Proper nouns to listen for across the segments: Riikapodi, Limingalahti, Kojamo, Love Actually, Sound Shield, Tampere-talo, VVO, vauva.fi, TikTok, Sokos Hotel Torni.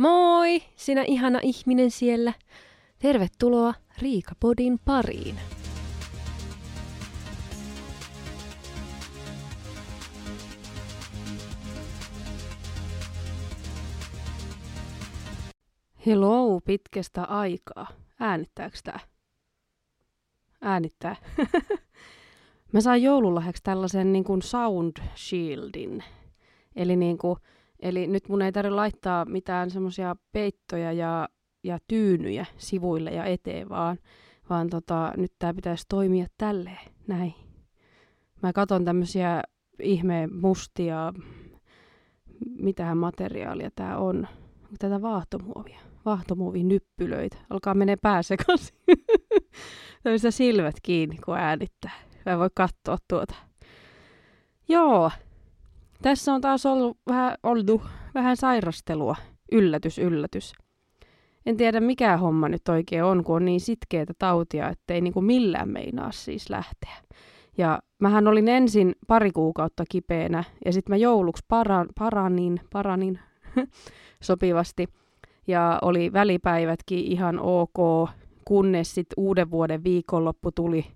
Moi, sinä ihana ihminen siellä. Tervetuloa Riikapodin pariin. Hello, pitkästä aikaa. Äänittääkö tää? Äänittää. Mä sain joululahjaksi tällaisen niin kuin Sound Shieldin. Eli nyt mun ei tarvitse laittaa mitään semmoisia peittoja ja tyynyjä sivuille ja eteen, vaan nyt tää pitäisi toimia tälleen. Näin. Mä katon tämmöisiä ihme mustia, mitähän materiaalia tää on. Tätä vaahtomuovinyppylöitä. Alkaa menee pää sekaisin. Tämmöistä silmät kiinni, kun äänittää. Mä en voi katsoa tuota. Joo. Tässä on taas ollut vähän sairastelua. Yllätys, yllätys. En tiedä, mikä homma nyt oikein on, kun on niin sitkeätä tautia, ettei niinku millään meinaa siis lähteä. Ja mähän olin ensin pari kuukautta kipeänä, ja sitten mä jouluksi paranin sopivasti. Ja oli välipäivätkin ihan ok, kunnes sitten uuden vuoden viikonloppu tuli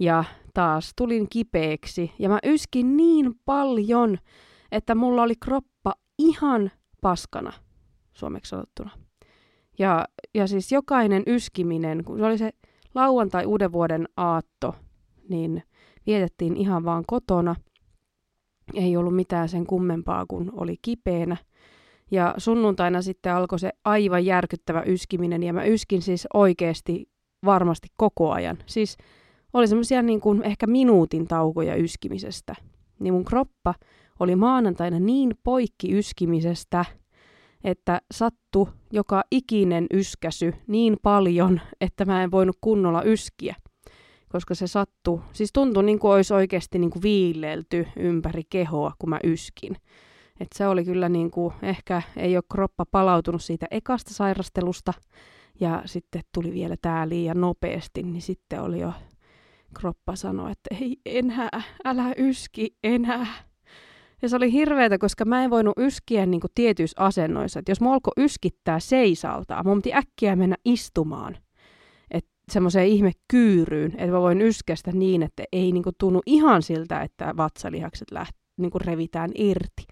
ja taas tulin kipeäksi. Ja mä yskin niin paljon, että mulla oli kroppa ihan paskana, suomeksi sanottuna. Ja siis jokainen yskiminen, kun se oli se lauantai uuden vuoden aatto, niin vietettiin ihan vaan kotona. Ei ollut mitään sen kummempaa, kun oli kipeänä. Ja sunnuntaina sitten alkoi se aivan järkyttävä yskiminen, ja mä yskin siis oikeasti varmasti koko ajan. Siis oli semmoisia niin kuin ehkä minuutin taukoja yskimisestä. Niin mun kroppa oli maanantaina niin poikki yskimisestä, että sattui joka ikinen yskäsy niin paljon, että mä en voinut kunnolla yskiä. Koska se sattui, siis tuntui niin kuin olisi oikeasti niin kuin viileilty ympäri kehoa, kun mä yskin. Että se oli kyllä niin kuin, ehkä ei ole kroppa palautunut siitä ekasta sairastelusta, ja sitten tuli vielä tää liian nopeasti, niin sitten oli jo kroppa sanoi, että ei enää, älä yski enää. Ja se oli hirveetä, koska mä en voinut yskiä niin kuin tietyissä asennoissa. Et jos mä alkoi yskittää seisaltaa, mun piti äkkiä mennä istumaan semmoiseen ihmekyyryyn, että mä voin yskästä niin, että ei niin kuin tunnu ihan siltä, että vatsalihakset niin kuin revitään irti.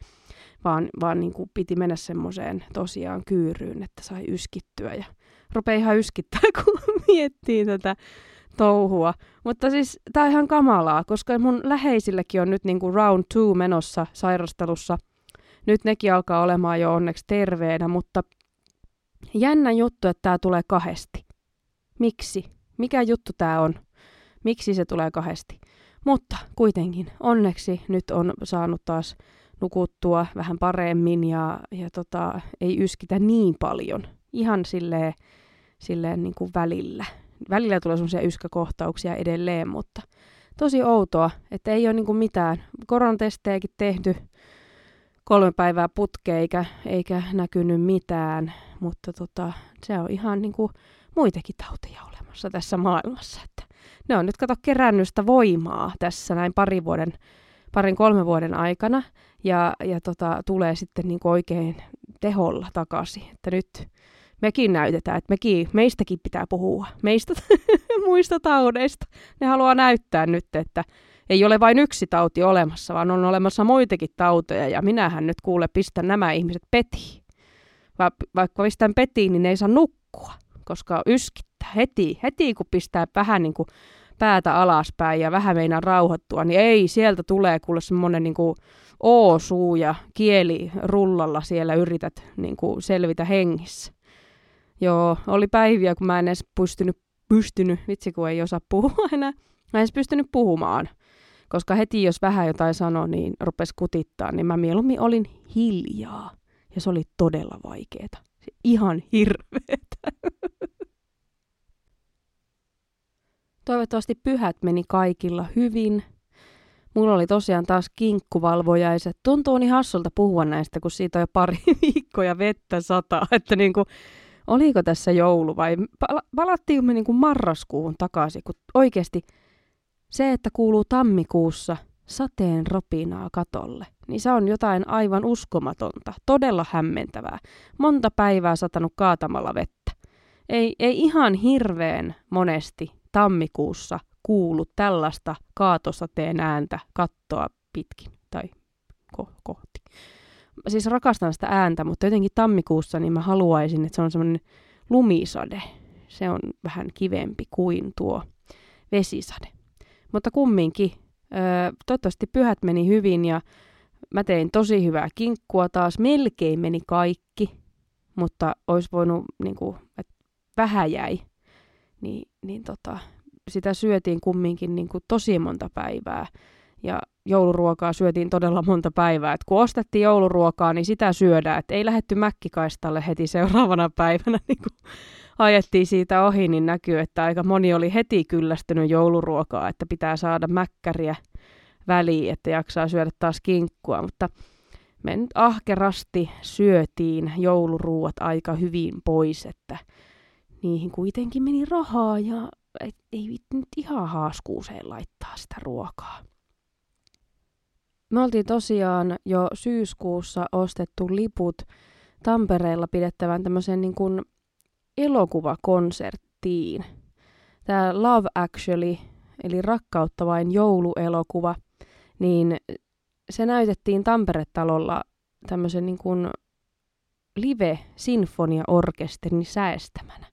Vaan niin kuin piti mennä semmoiseen tosiaan kyyryyn, että sai yskittyä. Ja rupeaa ihan yskittää, kun miettii tätä touhua. Mutta siis tää on ihan kamalaa, koska mun läheisilläkin on nyt niin kuin round 2 menossa sairastelussa. Nyt nekin alkaa olemaan jo onneksi terveenä, mutta jännä juttu, että tää tulee kahdesti. Miksi? Mikä juttu tää on? Miksi se tulee kahdesti? Mutta kuitenkin onneksi nyt on saanut taas nukuttua vähän paremmin ja ei yskitä niin paljon. Ihan silleen niin kuin välillä. Välillä tulee semmoisia yskäkohtauksia edelleen, mutta tosi outoa, että ei ole niin kuin mitään. Koronatestejäkin tehty 3 päivää putkea eikä näkynyt mitään, mutta se on ihan niin kuin muitakin tauteja olemassa tässä maailmassa. Että ne on nyt kerännyt sitä voimaa tässä näin parin kolmen vuoden aikana ja tulee sitten niin kuin oikein teholla takaisin, että nyt mekin näytetään, että meistäkin pitää puhua, meistä muista taudeista. Ne haluaa näyttää nyt, että ei ole vain yksi tauti olemassa, vaan on olemassa muitakin tauteja, ja minähän nyt kuule pistän nämä ihmiset petiin. Vaikka pistän petiin, niin ne ei saa nukkua, koska yskittää heti kun pistää vähän niin kuin päätä alaspäin ja vähän meinaa rauhoittua, niin ei, sieltä tulee kuule semmoinen niin kuin oosuu ja kieli rullalla siellä yrität niin kuin selvitä hengissä. Joo, oli päiviä, kun mä en edes pystynyt, vitsi kun ei osaa puhua enää, mä en edes pystynyt puhumaan, koska heti jos vähän jotain sanoi, niin rupesi kutittaa, niin mä mieluummin olin hiljaa, ja se oli todella vaikeeta, ihan hirveetä. Toivottavasti pyhät meni kaikilla hyvin. Mulla oli tosiaan taas kinkkuvalvojaiset. Tuntuu niin hassulta puhua näistä, kun siitä on jo pari viikkoja vettä sataa. Että niinku, oliko tässä joulu vai palattiin me niinku marraskuuhun takaisin, kun oikeasti se, että kuuluu tammikuussa sateen ropinaa katolle, niin se on jotain aivan uskomatonta, todella hämmentävää. Monta päivää satanut kaatamalla vettä. Ei ihan hirveän monesti tammikuussa kuulu tällaista kaatosateen ääntä kattoa pitkin tai kohti. Siis rakastan sitä ääntä, mutta jotenkin tammikuussa niin mä haluaisin, että se on semmoinen lumisade. Se on vähän kivempi kuin tuo vesisade. Mutta kumminkin, toivottavasti pyhät meni hyvin ja mä tein tosi hyvää kinkkua taas. Melkein meni kaikki, mutta olisi voinut, niin kuin, että vähän jäi. Sitä syötiin kumminkin niin kuin tosi monta päivää. Ja jouluruokaa syötiin todella monta päivää. Et kun ostettiin jouluruokaa, niin sitä syödään. Et ei lähdetty mäkkikaistalle heti seuraavana päivänä. Niin kun ajettiin siitä ohi, niin näkyy, että aika moni oli heti kyllästynyt jouluruokaa, että pitää saada mäkkäriä väliin, että jaksaa syödä taas kinkkua. Mutta me nyt ahkerasti syötiin jouluruuat aika hyvin pois, että niihin kuitenkin meni rahaa ja ei nyt ihan haaskuuseen laittaa sitä ruokaa. Me oltiin tosiaan jo syyskuussa ostettu liput Tampereella pidettävään tämmöiseen niin kuin elokuvakonserttiin. Tämä Love Actually, eli Rakkautta vain jouluelokuva, niin se näytettiin Tampere-talolla tämmöisen niin kuin live-sinfoniaorkesterin säestämänä.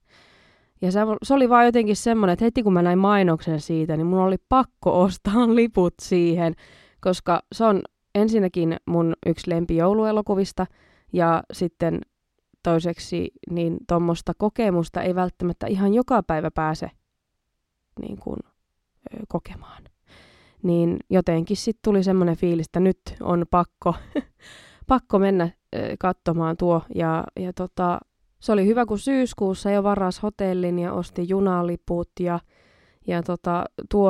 Ja se oli vaan jotenkin semmoinen, että heti kun mä näin mainoksen siitä, niin mun oli pakko ostaa liput siihen, koska se on ensinnäkin mun yksi lempijouluelokuvista ja sitten toiseksi niin tuommoista kokemusta ei välttämättä ihan joka päivä pääse niin kuin, kokemaan. Niin jotenkin sitten tuli semmoinen fiilis, että nyt on pakko mennä katsomaan tuo. Se oli hyvä, kun syyskuussa jo varasi hotellin ja osti junaliput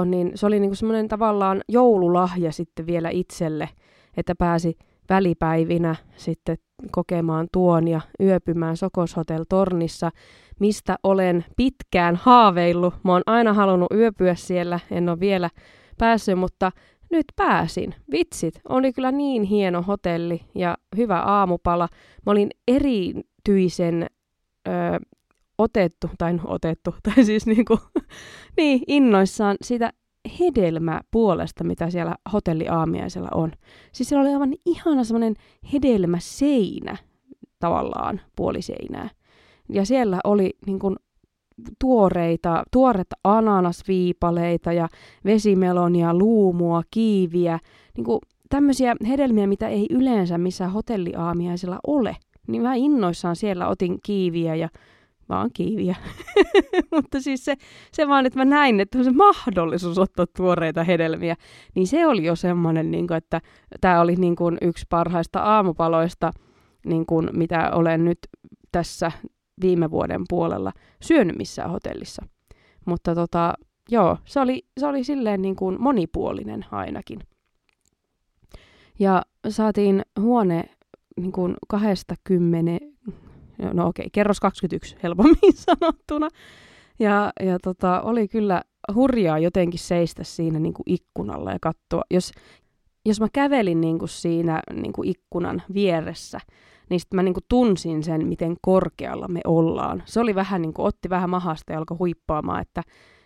niin se oli niinku semmoinen tavallaan joululahja sitten vielä itselle, että pääsi välipäivinä sitten kokemaan tuon ja yöpymään Sokos Hotel Tornissa, mistä olen pitkään haaveillut. Mä oon aina halunnut yöpyä siellä, en ole vielä päässyt, mutta nyt pääsin. Vitsit, oli kyllä niin hieno hotelli ja hyvä aamupala. Mä olin erityisen innoissaan sitä hedelmää puolesta, mitä siellä hotelliaamiaisella on. Siis siellä oli aivan ihana semmoinen hedelmäseinä tavallaan, puoliseinää. Ja siellä oli niin kuin tuoretta ananasviipaleita ja vesimelonia, luumua, kiiviä. Niin kuin tämmöisiä hedelmiä, mitä ei yleensä missään hotelliaamiaisella ole. Niin mä innoissaan siellä otin kiiviä ja vaan kiiviä. Mutta siis se vaan, että mä näin, että on se mahdollisuus ottaa tuoreita hedelmiä. Niin se oli jo semmoinen, niin kuin, että tämä oli niin kuin yksi parhaista aamupaloista, niin kuin, mitä olen nyt tässä viime vuoden puolella syönyt missään hotellissa. Mutta se oli silleen niin kuin monipuolinen ainakin. Ja saatiin huone niin kuin 20... kerros 21 helpommin sanottuna. Ja oli kyllä hurjaa jotenkin seistä siinä niin kuin ikkunalla ja katsoa. Jos mä kävelin niin kuin siinä niin kuin ikkunan vieressä, niin sitten mä niin kuin tunsin sen, miten korkealla me ollaan. Se oli vähän niin kuin, otti vähän mahasta ja alkoi huippaamaan, että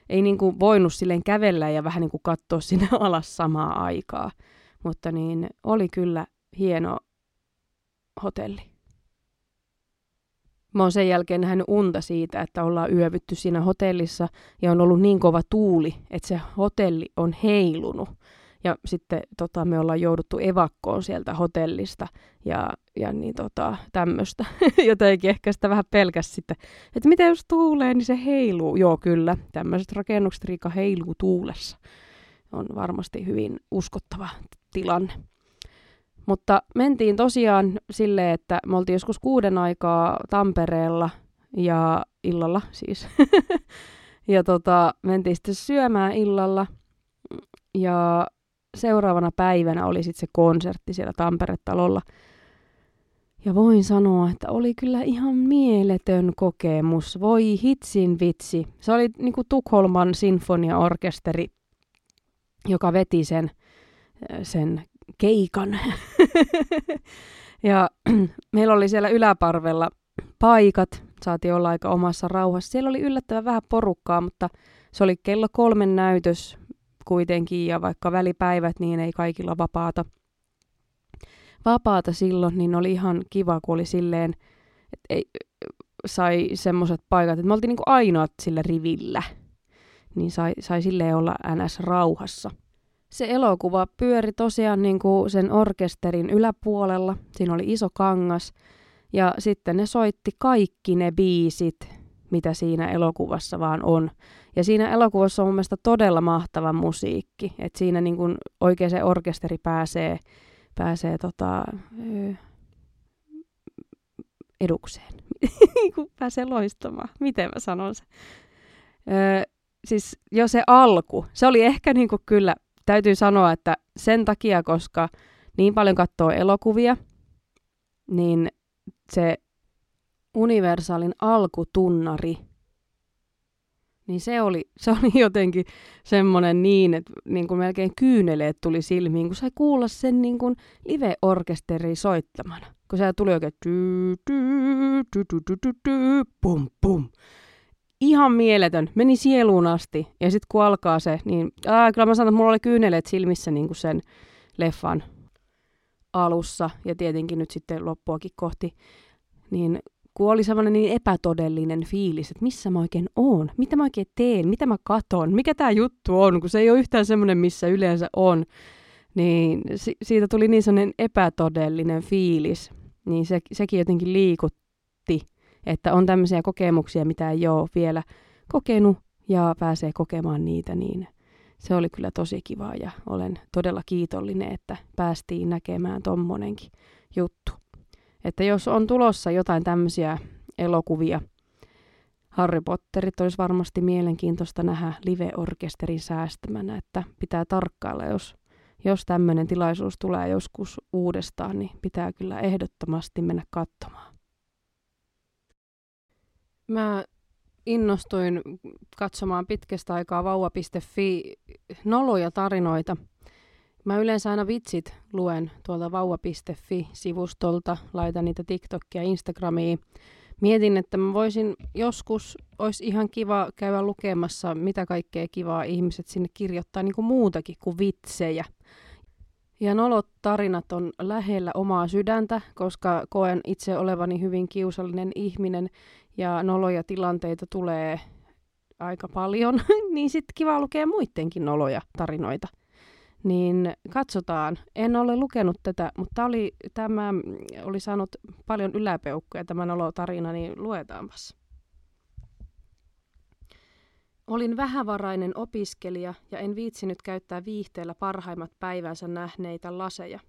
ei niin kuin voinut silleen kävellä ja vähän niin kuin katsoa sinne alas samaa aikaa. Mutta niin oli kyllä hieno hotelli. Mä oon sen jälkeen nähnyt unta siitä, että ollaan yövytty siinä hotellissa ja on ollut niin kova tuuli, että se hotelli on heilunut. Ja sitten me ollaan jouduttu evakkoon sieltä hotellista ja tämmöistä. Jotenkin ehkä sitä vähän pelkäs sitten, että mitä jos tuulee, niin se heiluu. Joo, kyllä, tämmöiset rakennukset Riika heiluu tuulessa. On varmasti hyvin uskottava tilanne. Mutta mentiin tosiaan silleen, että me oltiin joskus 6 aikaa Tampereella ja illalla siis. Mentiin sitten syömään illalla ja seuraavana päivänä oli sitten se konsertti siellä Tampere-talolla. Ja voin sanoa, että oli kyllä ihan mieletön kokemus. Voi hitsin vitsi. Se oli niinku Tukholman sinfoniaorkesteri, joka veti sen keikan. Ja meillä oli siellä yläparvella paikat, saatiin olla aika omassa rauhassa. Siellä oli yllättävän vähän porukkaa, mutta se oli 15:00 näytös kuitenkin, ja vaikka välipäivät, niin ei kaikilla vapaata silloin, niin oli ihan kiva, kun oli silleen, että ei, sai semmoiset paikat, että me oltiin niinku ainoat sillä rivillä, niin sai silleen olla ns. Rauhassa. Se elokuva pyöri tosiaan niinku sen orkesterin yläpuolella, siinä oli iso kangas, ja sitten ne soitti kaikki ne biisit, mitä siinä elokuvassa vaan on. Ja siinä elokuvassa on mun mielestä todella mahtava musiikki, että siinä niinku oikein se orkesteri pääsee edukseen. Pääsee loistamaan. Miten mä sanon sen? Siis jo se alku. Se oli ehkä niinku kyllä, täytyy sanoa, että sen takia, koska niin paljon katsoo elokuvia, niin se Universalin alkutunnari, niin se oli jotenkin semmoinen niin, että niin kuin melkein kyyneleet tuli silmiin, kun sai kuulla sen niin kuin live-orkesteri soittamana. Kun se tuli oikein pum pum. Ihan mieletön, meni sieluun asti. Ja sitten kun alkaa se, niin kyllä mä sanon, että mulla oli kyyneleet silmissä niin kuin sen leffan alussa ja tietenkin nyt sitten loppuakin kohti, niin kun oli semmoinen niin epätodellinen fiilis, että missä mä oikein oon, mitä mä oikein teen, mitä mä katon, mikä tää juttu on, kun se ei ole yhtään semmoinen, missä yleensä on, niin siitä tuli niin semmoinen epätodellinen fiilis, niin sekin jotenkin liikutti, että on tämmöisiä kokemuksia, mitä ei ole vielä kokenut ja pääsee kokemaan niitä, niin se oli kyllä tosi kiva ja olen todella kiitollinen, että päästiin näkemään tommonenkin juttu. Että jos on tulossa jotain tämmöisiä elokuvia, Harry Potterit olisi varmasti mielenkiintoista nähdä live-orkesterin säästämänä, että pitää tarkkailla, jos tämmöinen tilaisuus tulee joskus uudestaan, niin pitää kyllä ehdottomasti mennä katsomaan. Mä innostuin katsomaan pitkästä aikaa vauva.fi noloja tarinoita. Mä yleensä aina vitsit luen tuolta vauva.fi-sivustolta, laitan niitä TikTokia, Instagramiin. Mietin, että mä voisin joskus, olisi ihan kiva käydä lukemassa, mitä kaikkea kivaa ihmiset sinne kirjoittaa, niin kuin muutakin kuin vitsejä. Ja nolot tarinat on lähellä omaa sydäntä, koska koen itse olevani hyvin kiusallinen ihminen ja noloja tilanteita tulee aika paljon, niin sitten kiva lukea muidenkin noloja tarinoita. Niin katsotaan. En ole lukenut tätä, mutta tämä oli saanut paljon yläpeukkuja tämä nolotarina, niin luetaanpas. Olin vähävarainen opiskelija ja en viitsinyt käyttää viihteellä parhaimmat päivänsä nähneitä laseja.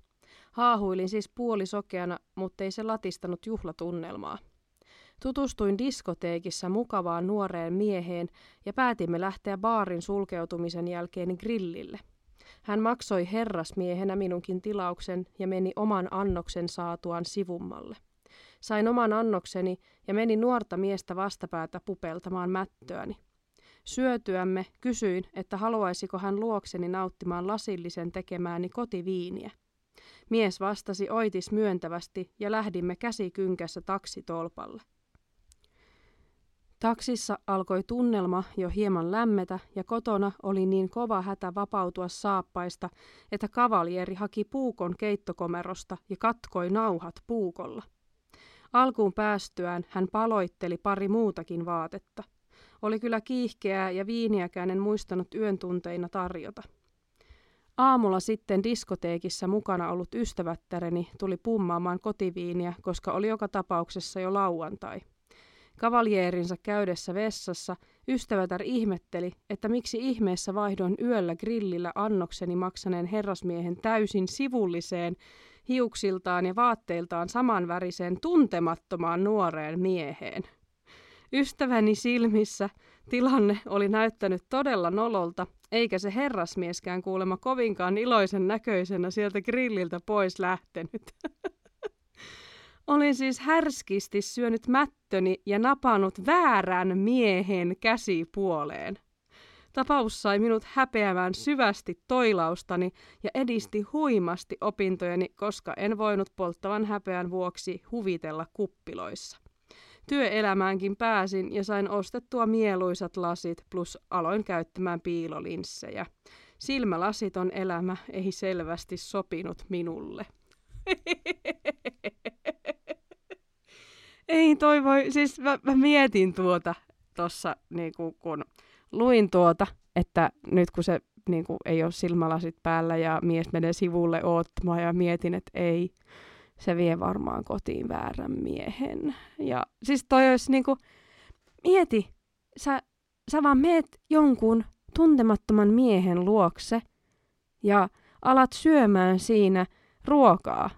Haahuilin siis puolisokeana, mutta ei se latistanut juhlatunnelmaa. Tutustuin diskoteekissa mukavaan nuoreen mieheen ja päätimme lähteä baarin sulkeutumisen jälkeen grillille. Hän maksoi herrasmiehenä minunkin tilauksen ja meni oman annoksen saatuaan sivummalle. Sain oman annokseni ja menin nuorta miestä vastapäätä pupeltamaan mättöäni. Syötyämme kysyin, että haluaisiko hän luokseni nauttimaan lasillisen tekemääni kotiviiniä. Mies vastasi oitis myöntävästi ja lähdimme käsikynkässä taksitolpalle. Taksissa alkoi tunnelma jo hieman lämmetä ja kotona oli niin kova hätä vapautua saappaista, että kavalieri haki puukon keittokomerosta ja katkoi nauhat puukolla. Alkuun päästyään hän paloitteli pari muutakin vaatetta. Oli kyllä kiihkeää ja viiniäkään en muistanut yön tunteina tarjota. Aamulla sitten diskoteekissa mukana ollut ystävättäreni tuli pummaamaan kotiviiniä, koska oli joka tapauksessa jo lauantai. Kavalierinsa käydessä vessassa ystävätär ihmetteli, että miksi ihmeessä vaihdoin yöllä grillillä annokseni maksaneen herrasmiehen täysin sivulliseen, hiuksiltaan ja vaatteiltaan samanväriseen tuntemattomaan nuoreen mieheen. Ystäväni silmissä tilanne oli näyttänyt todella nololta, eikä se herrasmieskään kuulemma kovinkaan iloisen näköisenä sieltä grilliltä pois lähtenyt. Olin siis härskisti syönyt mättöni ja napannut väärän miehen käsipuoleen. Tapaus sai minut häpeämään syvästi toilaustani ja edisti huimasti opintojeni, koska en voinut polttavan häpeän vuoksi huvitella kuppiloissa. Työelämäänkin pääsin ja sain ostettua mieluisat lasit, plus aloin käyttämään piilolinssejä. Silmälasiton elämä ei selvästi sopinut minulle. Ei toi voi, siis mä mietin tuossa niinku kun luin että nyt kun se niinku ei ole silmälasit päällä ja mies menee sivulle oottamaan ja mietin, että ei, se vie varmaan kotiin väärän miehen. Ja siis toi olisi niinku, mieti, sä vaan meet jonkun tuntemattoman miehen luokse ja alat syömään siinä ruokaa.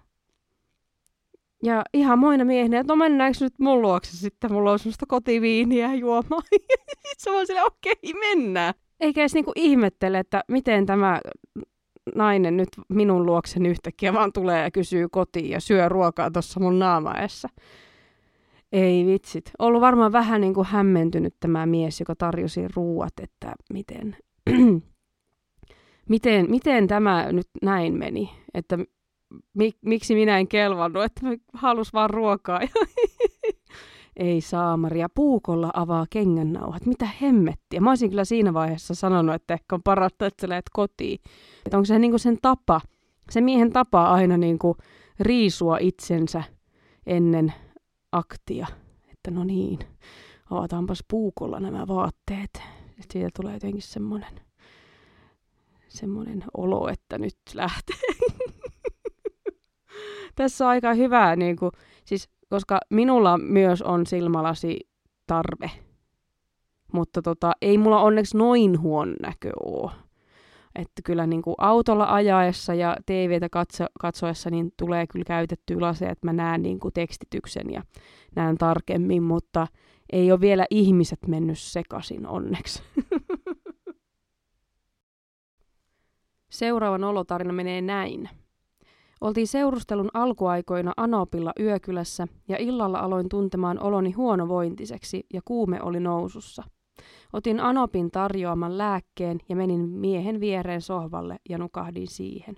Ja ihan moina miehenä, että no mennäänkö nyt mun luokse sitten, mulla on semmoista kotiviiniä juomaan. Sitten vaan silleen, okei, mennään. Eikä edes niinku ihmettele, että miten tämä nainen nyt minun luoksen yhtäkkiä vaan tulee ja kysyy kotiin ja syö ruokaa tuossa mun naamaessa. Ei vitsit. Ollut varmaan vähän niinku hämmentynyt tämä mies, joka tarjosi ruuat, että miten tämä nyt näin meni, että miksi minä en kelvannut, että halus vaan ruokaa. Ei saamaria, puukolla avaa kengännauhat. Mitä hemmettiä? Mä olisin kyllä siinä vaiheessa sanonut, että ehkä on parasta, että sä lähet kotiin. Että onko se niinku sen tapa, se miehen tapa aina niinku riisua itsensä ennen aktia. Että no niin, avataanpas puukolla nämä vaatteet. Et siitä tulee jotenkin semmoinen olo, että nyt lähtee. Tässä on aika hyvää, niin kuin, siis, koska minulla myös on silmälasitarve, mutta ei mulla onneksi noin huono näkö ole. Että kyllä niin kuin autolla ajaessa ja TV:tä katsoessa niin tulee kyllä käytettyä laseja, että mä näen niin kuin tekstityksen ja näen tarkemmin, mutta ei ole vielä ihmiset mennyt sekaisin onneksi. Seuraavan olotarina menee näin. Oltiin seurustelun alkuaikoina Anopilla yökylässä ja illalla aloin tuntemaan oloni huonovointiseksi ja kuume oli nousussa. Otin Anopin tarjoaman lääkkeen ja menin miehen viereen sohvalle ja nukahdin siihen.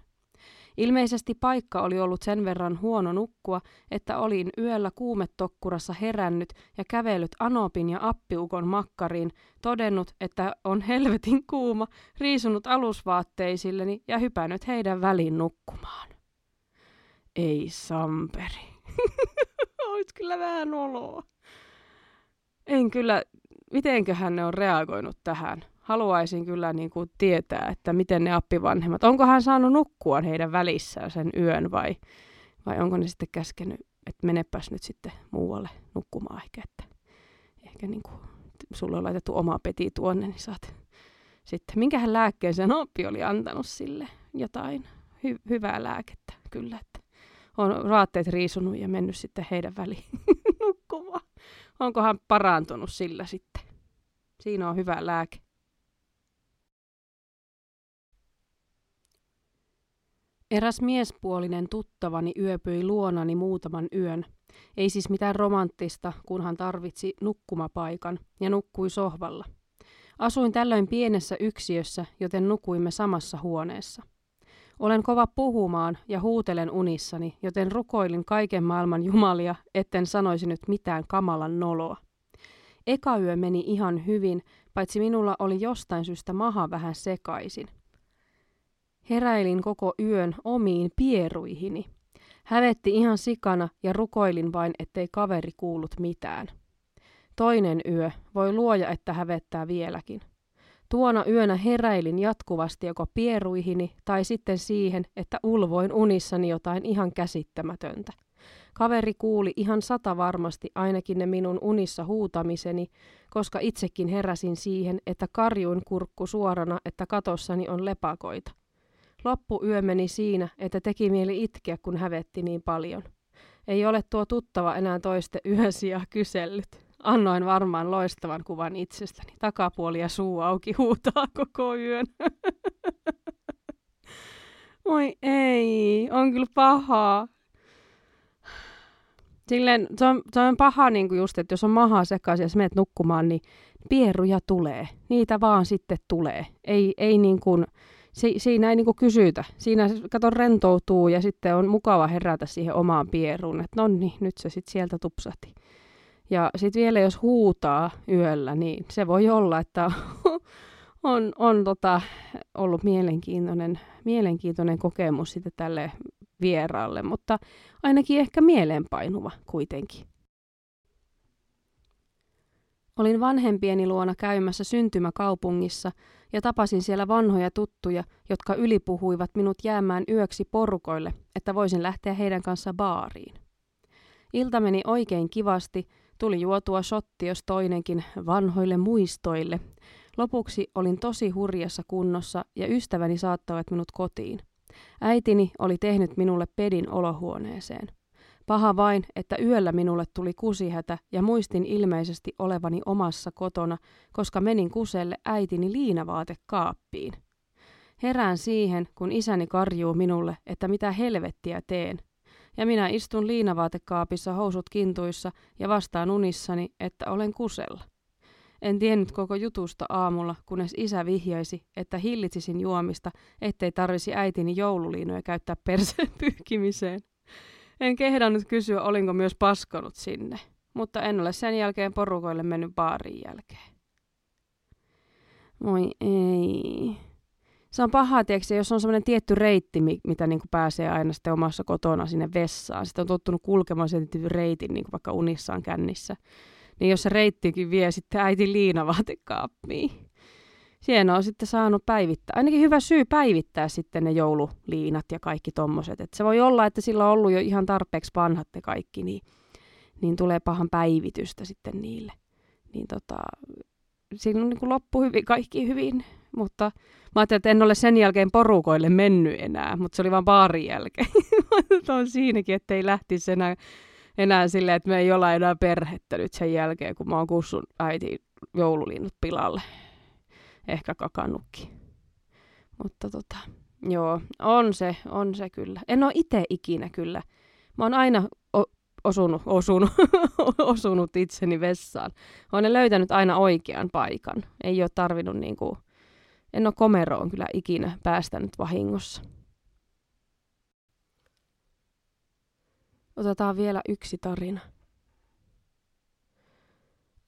Ilmeisesti paikka oli ollut sen verran huono nukkua, että olin yöllä kuumetokkurassa herännyt ja kävellyt Anopin ja appiukon makkariin, todennut, että on helvetin kuuma, riisunut alusvaatteisilleni ja hypännyt heidän väliin nukkumaan. Ei samperi. Ois kyllä vähän oloa. En kyllä, mitenköhän ne on reagoinut tähän. Haluaisin kyllä niin kuin tietää, että miten ne appivanhemmat, onko hän saanut nukkua heidän välissään sen yön vai onko ne sitten käskenyt, että menepäs nyt sitten muualle nukkumaan ehkä. Että ehkä niin kuin sulle on laitettu oma peti tuonne, niin saat sitten. Minkähän lääkkeen sen oppi oli antanut sille jotain hyvää lääkettä kyllä, että on vaatteet riisunut ja mennyt sitten heidän väliin nukkumaan. Onkohan parantunut sillä sitten? Siinä on hyvä lääke. Eräs miespuolinen tuttavani yöpyi luonani muutaman yön. Ei siis mitään romanttista, kun hän tarvitsi nukkumapaikan ja nukkui sohvalla. Asuin tällöin pienessä yksiössä, joten nukuimme samassa huoneessa. Olen kova puhumaan ja huutelen unissani, joten rukoilin kaiken maailman jumalia, etten sanoisi nyt mitään kamalan noloa. Eka yö meni ihan hyvin, paitsi minulla oli jostain syystä maha vähän sekaisin. Heräilin koko yön omiin pieruihini. Hävetti ihan sikana ja rukoilin vain, ettei kaveri kuullut mitään. Toinen yö, voi luoja, että hävettää vieläkin. Tuona yönä heräilin jatkuvasti joko pieruihini tai sitten siihen, että ulvoin unissani jotain ihan käsittämätöntä. Kaveri kuuli ihan satavarmasti ainakin ne minun unissa huutamiseni, koska itsekin heräsin siihen, että karjuin kurkku suorana, että katossani on lepakoita. Loppuyö meni siinä, että teki mieli itkeä, kun hävetti niin paljon. Ei ole tuo tuttava enää toisten yönsijaa kysellyt. Annoin varmaan loistavan kuvan itsestäni. Takapuoli ja suu auki huutaa koko yön. Moi ei, on kyllä pahaa. Silleen, se on paha niin kuin just, että jos on maha sekaisin ja sä menet nukkumaan, niin pieruja tulee. Niitä vaan sitten tulee. Ei niin kuin, siinä ei niin kuin kysytä. Siinä kato rentoutuu ja sitten on mukava herätä siihen omaan pieruun. Että nonni, nyt se sitten sieltä tupsahti. Ja sitten vielä jos huutaa yöllä, niin se voi olla, että on ollut mielenkiintoinen kokemus sitten tälle vieraalle, mutta ainakin ehkä mieleenpainuva kuitenkin. Olin vanhempieni luona käymässä syntymäkaupungissa ja tapasin siellä vanhoja tuttuja, jotka ylipuhuivat minut jäämään yöksi porukoille, että voisin lähteä heidän kanssa baariin. Ilta meni oikein kivasti, tuli juotua shotti jos toinenkin vanhoille muistoille. Lopuksi olin tosi hurjassa kunnossa ja ystäväni saattoivat minut kotiin. Äitini oli tehnyt minulle pedin olohuoneeseen. Paha vain, että yöllä minulle tuli kusihätä ja muistin ilmeisesti olevani omassa kotona, koska menin kuselle äitini liinavaatekaappiin. Herään siihen, kun isäni karjuu minulle, että mitä helvettiä teen. Ja minä istun liinavaatekaapissa housut kintuissa ja vastaan unissani, että olen kusella. En tiennyt koko jutusta aamulla, kunnes isä vihjaisi, että hillitsisin juomista, ettei tarvisi äitini joululiinoja käyttää perseen pyyhkimiseen. En kehdannut kysyä, olinko myös paskonut sinne, mutta en ole sen jälkeen porukoille mennyt baarin jälkeen. Moi ei. Se on pahaa, tiedätkö, jos on semmoinen tietty reitti, mitä niin kuin pääsee aina sitten omassa kotona sinne vessaan. Sitten on tottunut kulkemaan sen tietyn reitin, niin kuin vaikka unissaan kännissä. Niin jos se reittikin vie sitten äiti liinavaatekaappiin. Siinä on sitten saanut päivittää. Ainakin hyvä syy päivittää sitten ne joululiinat ja kaikki tommoset. Et se voi olla, että sillä on ollut jo ihan tarpeeksi vanhat ne kaikki, niin tulee pahan päivitystä sitten niille. Niin siinä on niin kuin loppu hyvin, kaikki hyvin. Mutta mä ajattelin, että en ole sen jälkeen porukoille mennyt enää, mutta se oli vaan baarin jälkeen. On siinäkin, ettei lähtisi enää silleen, että me ei olla enää perhettä nyt sen jälkeen, kun mä oon kussun äitin joululinnut pilalle. Ehkä kakannutkin. Mutta joo, on se kyllä. En ole itse ikinä kyllä. Mä oon aina osunut itseni vessaan. Mä oon löytänyt aina oikean paikan. Ei ole tarvinnut niinku... En ole komeroon kyllä ikinä päästänyt vahingossa. Otetaan vielä yksi tarina.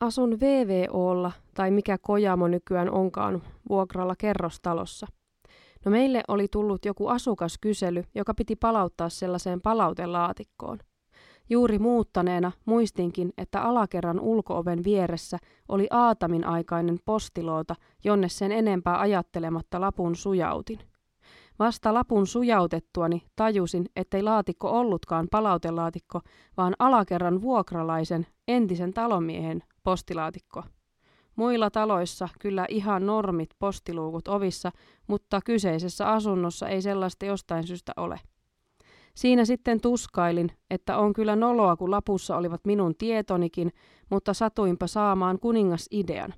Asun VVO:lla, tai mikä Kojamo nykyään onkaan, vuokralla kerrostalossa. No meille oli tullut joku asukaskysely, joka piti palauttaa sellaiseen palautelaatikkoon. Juuri muuttaneena muistinkin, että alakerran ulkooven vieressä oli aatamin aikainen postiloota, jonne sen enempää ajattelematta lapun sujautin. Vasta lapun sujautettuani tajusin, ettei laatikko ollutkaan palautelaatikko, vaan alakerran vuokralaisen, entisen talomiehen postilaatikko. Muilla taloissa kyllä ihan normit postiluukut ovissa, mutta kyseisessä asunnossa ei sellaista jostain syystä ole. Siinä sitten tuskailin, että on kyllä noloa, kun lapussa olivat minun tietonikin, mutta satuinpa saamaan kuningasidean.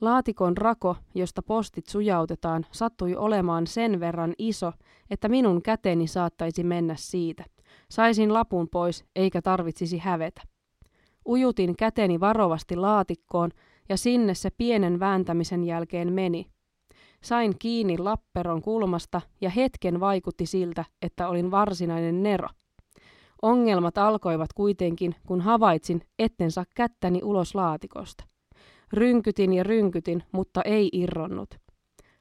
Laatikon rako, josta postit sujautetaan, sattui olemaan sen verran iso, että minun käteni saattaisi mennä siitä. Saisin lapun pois, eikä tarvitsisi hävetä. Ujutin käteni varovasti laatikkoon, ja sinne se pienen vääntämisen jälkeen meni. Sain kiinni lapperon kulmasta ja hetken vaikutti siltä, että olin varsinainen nero. Ongelmat alkoivat kuitenkin, kun havaitsin, etten saa kättäni ulos laatikosta. Rynkytin ja rynkytin, mutta ei irronnut.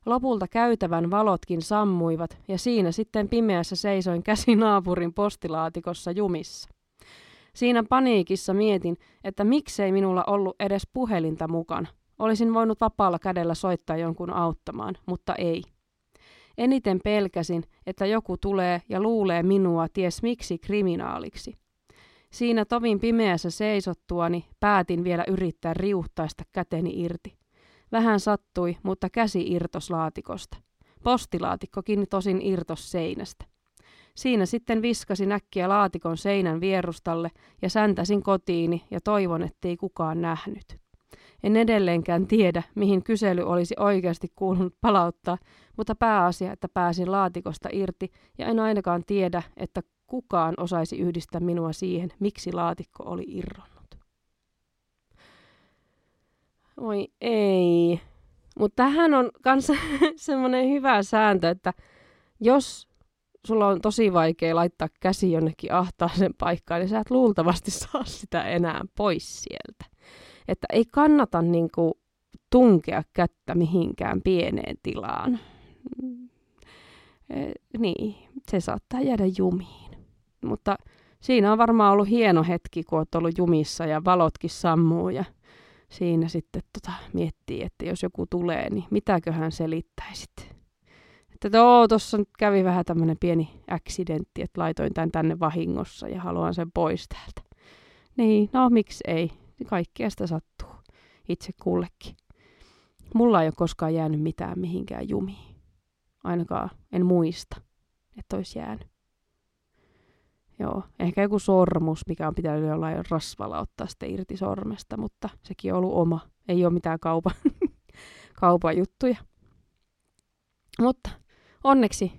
Lopulta käytävän valotkin sammuivat ja siinä sitten pimeässä seisoin käsi naapurin postilaatikossa jumissa. Siinä paniikissa mietin, että miksei minulla ollut edes puhelinta mukana. Olisin voinut vapaalla kädellä soittaa jonkun auttamaan, mutta ei. Eniten pelkäsin, että joku tulee ja luulee minua ties miksi kriminaaliksi. Siinä tovin pimeässä seisottuani päätin vielä yrittää riuhtaista käteni irti. Vähän sattui, mutta käsi irtos laatikosta. Postilaatikkokin tosin irtos seinästä. Siinä sitten viskasin äkkiä laatikon seinän vierustalle ja säntäsin kotiini ja toivon, ettei kukaan nähnyt. En edelleenkään tiedä, mihin kysely olisi oikeasti kuulunut palauttaa, mutta pääasia, että pääsin laatikosta irti ja en ainakaan tiedä, että kukaan osaisi yhdistää minua siihen, miksi laatikko oli irronnut. Oi ei. Mutta tähän on myös semmoinen hyvä sääntö, että jos sulla on tosi vaikea laittaa käsi jonnekin ahtaaseen paikkaan, niin sä et luultavasti saa sitä enää pois sieltä. Että ei kannata niinku tunkea kättä mihinkään pieneen tilaan. Niin, se saattaa jäädä jumiin. Mutta siinä on varmaan ollut hieno hetki, kun oot ollut jumissa ja valotkin sammuu ja siinä sitten miettii, että jos joku tulee, niin mitäköhän selittäisit. Että tuossa nyt kävi vähän tämmöinen pieni accidentti, että laitoin tämän tänne vahingossa ja haluan sen pois täältä. Niin, no miksi ei? Kaikkea sitä sattuu itse kullekin. Mulla ei ole koskaan jäänyt mitään mihinkään jumiin. Ainakaan en muista, että olisi jäänyt. Joo, ehkä joku sormus, mikä on pitänyt jollain rasvalla ottaa sitten irti sormesta, mutta sekin on ollut oma. Ei ole mitään kaupajuttuja. Mutta onneksi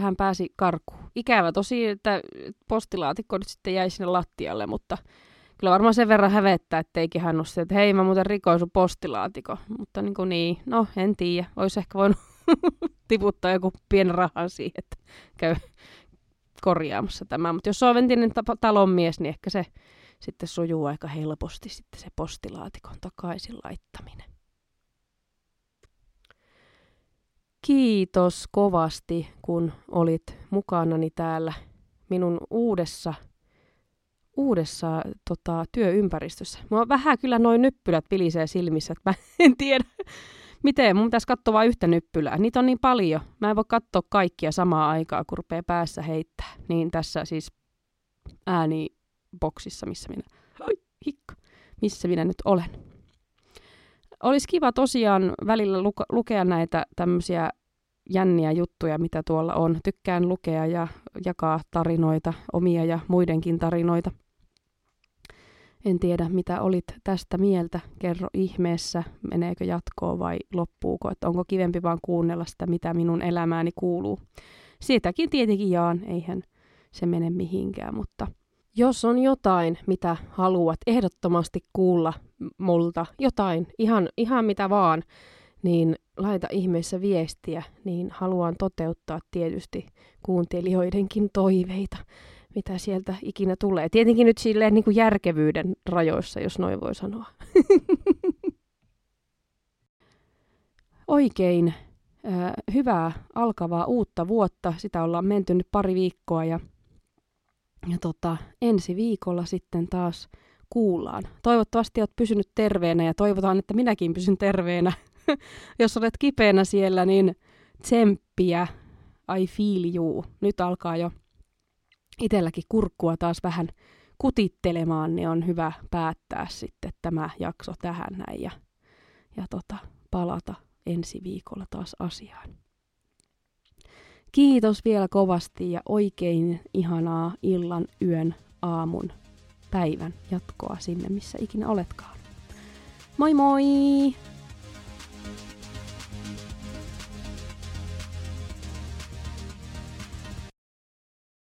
hän pääsi karkuun. Ikävä tosi, että postilaatikko nyt sitten jäi sinne lattialle, mutta kyllä varmaan sen verran hävettää, etteikin hän ole sitä, että hei, mä muuten rikoin sun postilaatikon. Mutta niin, en tiedä. Olisi ehkä voinut tiputtaa joku pienen rahan siihen, että käy korjaamassa tämä. Mutta jos on entinen talonmies, niin ehkä se sitten sujuu aika helposti sitten se postilaatikon takaisin laittaminen. Kiitos kovasti, kun olit mukanani täällä minun uudessa työympäristössä. Mua vähän kyllä noin nyppylät pilisee silmissä, että mä en tiedä miten. Mun pitäisi katsoa vain yhtä nyppylää. Niitä on niin paljon. Mä en voi katsoa kaikkia samaa aikaa, kun rupeaa päässä heittää. Niin tässä siis ääniboksissa, missä minä nyt olen. Olisi kiva tosiaan välillä lukea näitä tämmöisiä jänniä juttuja, mitä tuolla on. Tykkään lukea ja jakaa tarinoita, omia ja muidenkin tarinoita. En tiedä, mitä olit tästä mieltä. Kerro ihmeessä, meneekö jatkoon vai loppuuko. Että onko kivempi vaan kuunnella sitä, mitä minun elämääni kuuluu. Siitäkin tietenkin jaan, eihän se mene mihinkään. Mutta jos on jotain, mitä haluat ehdottomasti kuulla multa, jotain, ihan mitä vaan, niin laita ihmeessä viestiä, niin haluan toteuttaa tietysti kuuntelijoidenkin toiveita, mitä sieltä ikinä tulee. Tietenkin nyt silleen niin kuin järkevyyden rajoissa, jos noin voi sanoa. Oikein hyvää alkavaa uutta vuotta. Sitä ollaan menty nyt pari viikkoa ja ensi viikolla sitten taas kuullaan. Toivottavasti olet pysynyt terveenä ja toivotaan, että minäkin pysyn terveenä. Jos olet kipeänä siellä, niin tsemppiä, I feel you. Nyt alkaa jo itselläkin kurkkua taas vähän kutittelemaan, niin on hyvä päättää sitten tämä jakso tähän näin ja palata ensi viikolla taas asiaan. Kiitos vielä kovasti ja oikein ihanaa illan, yön, aamun, päivän jatkoa sinne, missä ikinä oletkaan. Moi moi!